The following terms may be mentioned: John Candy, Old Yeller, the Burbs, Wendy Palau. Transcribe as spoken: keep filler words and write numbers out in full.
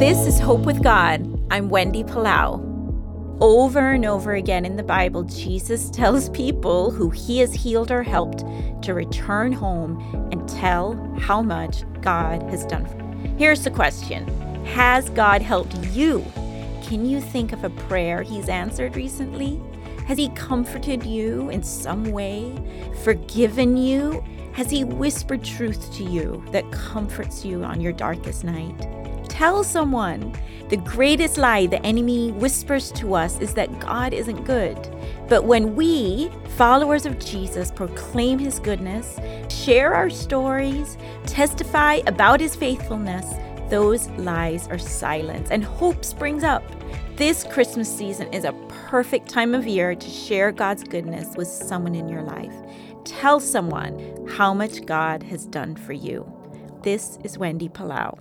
This is Hope with God. I'm Wendy Palau. Over and over again in the Bible, Jesus tells people who he has healed or helped to return home and tell how much God has done for them. Here's the question. Has God helped you? Can you think of a prayer he's answered recently? Has he comforted you in some way? Forgiven you? Has he whispered truth to you that comforts you on your darkest night? Tell someone. The greatest lie the enemy whispers to us is that God isn't good. But when we, followers of Jesus, proclaim his goodness, share our stories, testify about his faithfulness, those lies are silenced and hope springs up. This Christmas season is a perfect time of year to share God's goodness with someone in your life. Tell someone how much God has done for you. This is Wendy Palau.